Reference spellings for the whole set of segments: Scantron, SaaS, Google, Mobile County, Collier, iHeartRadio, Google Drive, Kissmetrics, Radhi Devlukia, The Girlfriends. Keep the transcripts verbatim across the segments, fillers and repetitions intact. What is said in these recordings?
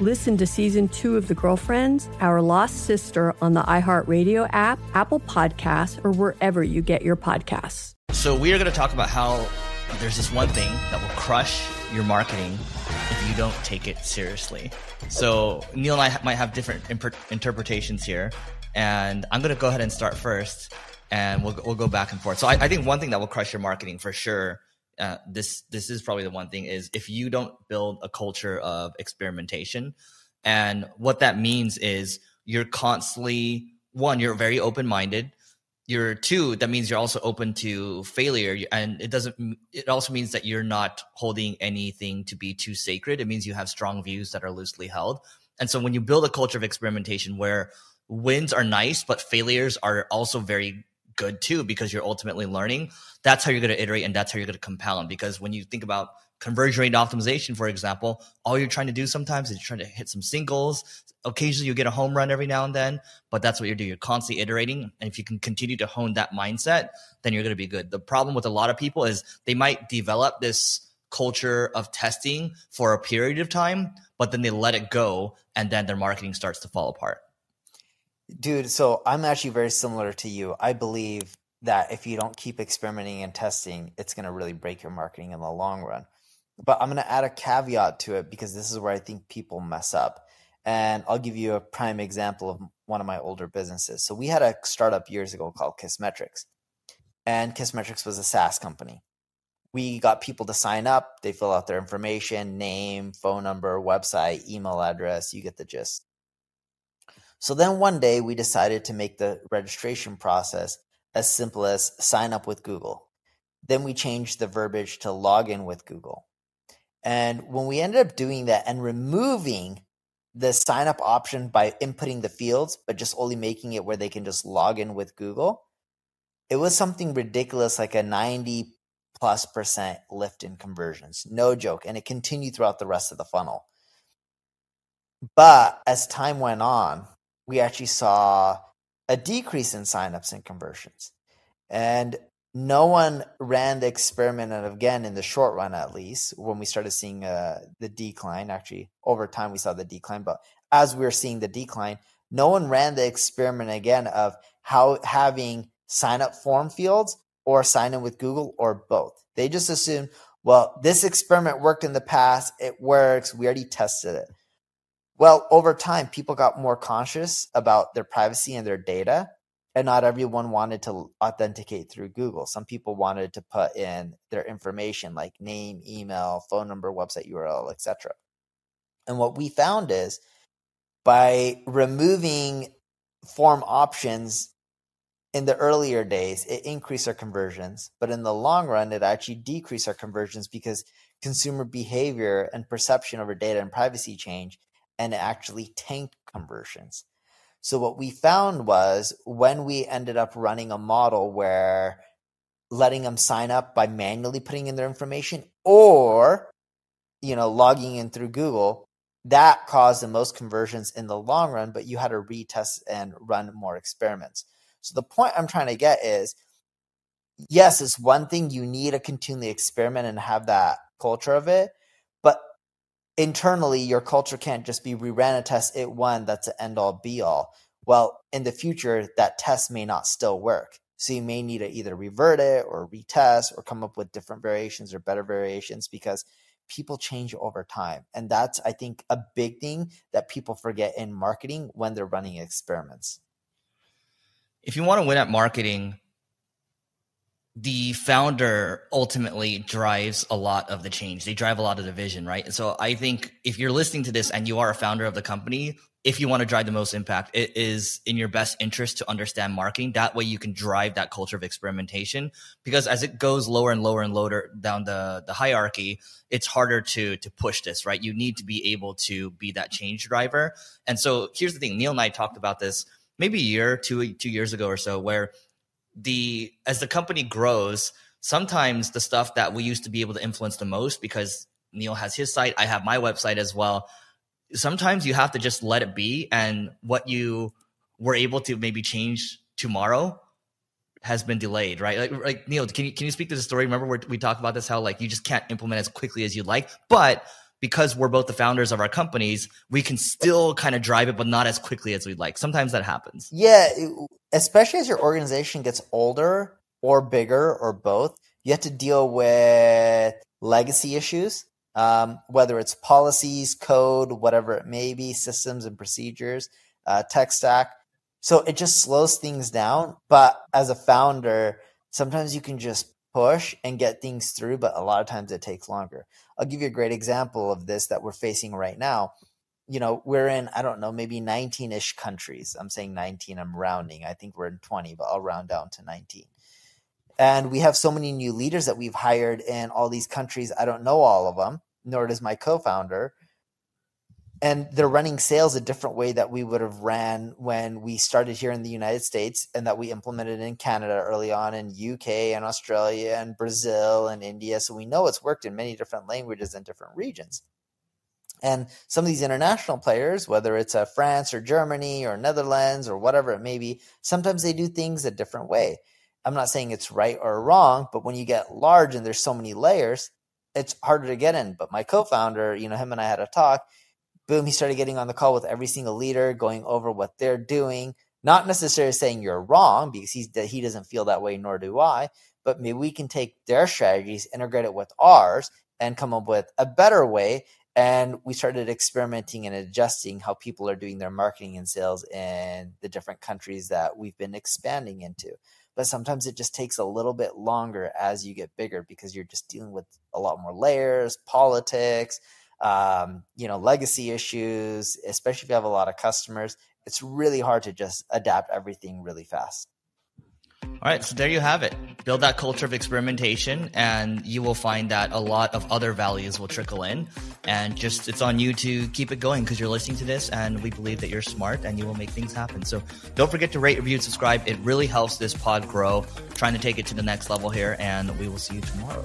Listen to season two of The Girlfriends, Our Lost Sister on the iHeartRadio app, Apple Podcasts, or wherever you get your podcasts. So we are going to talk about how there's this one thing that will crush your marketing if you don't take it seriously. So Neil and I might have different imp- interpretations here, and I'm going to go ahead and start first, and we'll we'll go back and forth. So I, I think one thing that will crush your marketing for sure, uh, this this is probably the one thing, is if you don't build a culture of experimentation. And what that means is you're constantly, one, you're very open-minded. You're two, that means you're also open to failure. And it doesn't, it also means that you're not holding anything to be too sacred. It means you have strong views that are loosely held. And so when you build a culture of experimentation where wins are nice, but failures are also very good too, because you're ultimately learning, that's how you're going to iterate. And that's how you're going to compound. Because when you think about conversion rate optimization, for example, all you're trying to do sometimes is you're trying to hit some singles. Occasionally you get a home run every now and then, but that's what you're doing. You're constantly iterating. And if you can continue to hone that mindset, then you're going to be good. The problem with a lot of people is they might develop this culture of testing for a period of time, but then they let it go. And then their marketing starts to fall apart. Dude, so I'm actually very similar to you. I believe that if you don't keep experimenting and testing, it's going to really break your marketing in the long run. But I'm going to add a caveat to it, because this is where I think people mess up. And I'll give you a prime example of one of my older businesses. So we had a startup years ago called Kissmetrics. And Kissmetrics was a SaaS company. We got people to sign up. They fill out their information, name, phone number, website, email address. You get the gist. So then one day we decided to make the registration process as simple as sign up with Google. Then we changed the verbiage to log in with Google. And when we ended up doing that and removing the sign up option by inputting the fields, but just only making it where they can just log in with Google, it was something ridiculous, like a ninety plus percent lift in conversions. No joke. And it continued throughout the rest of the funnel. But as time went on, we actually saw a decrease in signups and conversions. And no one ran the experiment again in the short run, at least, when we started seeing uh, the decline. Actually, over time, we saw the decline. But as we were seeing the decline, no one ran the experiment again of how having sign-up form fields or sign-in with Google or both. They just assumed, well, this experiment worked in the past. It works. We already tested it. Well, over time, people got more conscious about their privacy and their data. And not everyone wanted to authenticate through Google. Some people wanted to put in their information like name, email, phone number, website U R L, et cetera. And what we found is by removing form options in the earlier days, it increased our conversions, but in the long run, it actually decreased our conversions because consumer behavior and perception over data and privacy change, and it actually tanked conversions. So what we found was when we ended up running a model where letting them sign up by manually putting in their information or, you know, logging in through Google, that caused the most conversions in the long run, but you had to retest and run more experiments. So the point I'm trying to get is, yes, it's one thing you need to continually experiment and have that culture of it, but internally your culture can't just be we ran a test, it won, that's an end all be all. Well, in the future, that test may not still work. So you may need to either revert it or retest or come up with different variations or better variations because people change over time. And that's, I think, a big thing that people forget in marketing when they're running experiments. If you want to win at marketing, the founder ultimately drives a lot of the change. They drive a lot of the vision, right? And so I think if you're listening to this and you are a founder of the company, if you want to drive the most impact, it is in your best interest to understand marketing. That way you can drive that culture of experimentation, because as it goes lower and lower and lower down the, the hierarchy, it's harder to, to push this, right? You need to be able to be that change driver. And so here's the thing. Neil and I talked about this maybe a year, two, two years ago or so, where the, as the company grows, sometimes the stuff that we used to be able to influence the most, because Neil has his site, I have my website as well. Sometimes you have to just let it be, and what you were able to maybe change tomorrow has been delayed, right? Like, like Neil, can you, can you speak to the story? Remember where we talked about this, how like you just can't implement as quickly as you'd like, but because we're both the founders of our companies, we can still kind of drive it, but not as quickly as we'd like. Sometimes that happens. Yeah, especially as your organization gets older or bigger or both, you have to deal with legacy issues, um, whether it's policies, code, whatever it may be, systems and procedures, uh, tech stack. So it just slows things down. But as a founder, sometimes you can just push and get things through, but a lot of times it takes longer. I'll give you a great example of this that we're facing right now. You know, we're in, I don't know, maybe nineteen-ish countries. I'm saying nineteen, I'm rounding. I think we're in twenty, but I'll round down to nineteen. And we have so many new leaders that we've hired in all these countries. I don't know all of them, nor does my co-founder. And they're running sales a different way that we would have ran when we started here in the United States, and that we implemented in Canada early on, and U K and Australia and Brazil and India. So we know it's worked in many different languages and different regions. And some of these international players, whether it's uh, France or Germany or Netherlands or whatever it may be, sometimes they do things a different way. I'm not saying it's right or wrong, but when you get large and there's so many layers, it's harder to get in. But my co-founder, you know, him and I had a talk. Boom, he started getting on the call with every single leader, going over what they're doing, not necessarily saying you're wrong, because he's, he doesn't feel that way, nor do I, but maybe we can take their strategies, integrate it with ours, and come up with a better way. And we started experimenting and adjusting how people are doing their marketing and sales in the different countries that we've been expanding into. But sometimes it just takes a little bit longer as you get bigger, because you're just dealing with a lot more layers, politics, um, you know, legacy issues, especially if you have a lot of customers. It's really hard to just adapt everything really fast. All right. So there you have it. Build that culture of experimentation, and you will find that a lot of other values will trickle in, and just, it's on you to keep it going, because you're listening to this and we believe that you're smart and you will make things happen. So don't forget to rate, review, subscribe. It really helps this pod grow, trying to take it to the next level here, and we will see you tomorrow.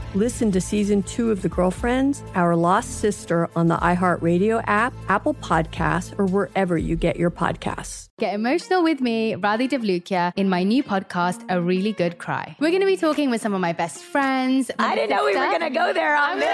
Listen to season two of The Girlfriends, Our Lost Sister, on the iHeartRadio app, Apple Podcasts, or wherever you get your podcasts. Get emotional with me, Radhi Devlukia, in my new podcast, A Really Good Cry. We're going to be talking with some of my best friends. I didn't know we were going to go there on this.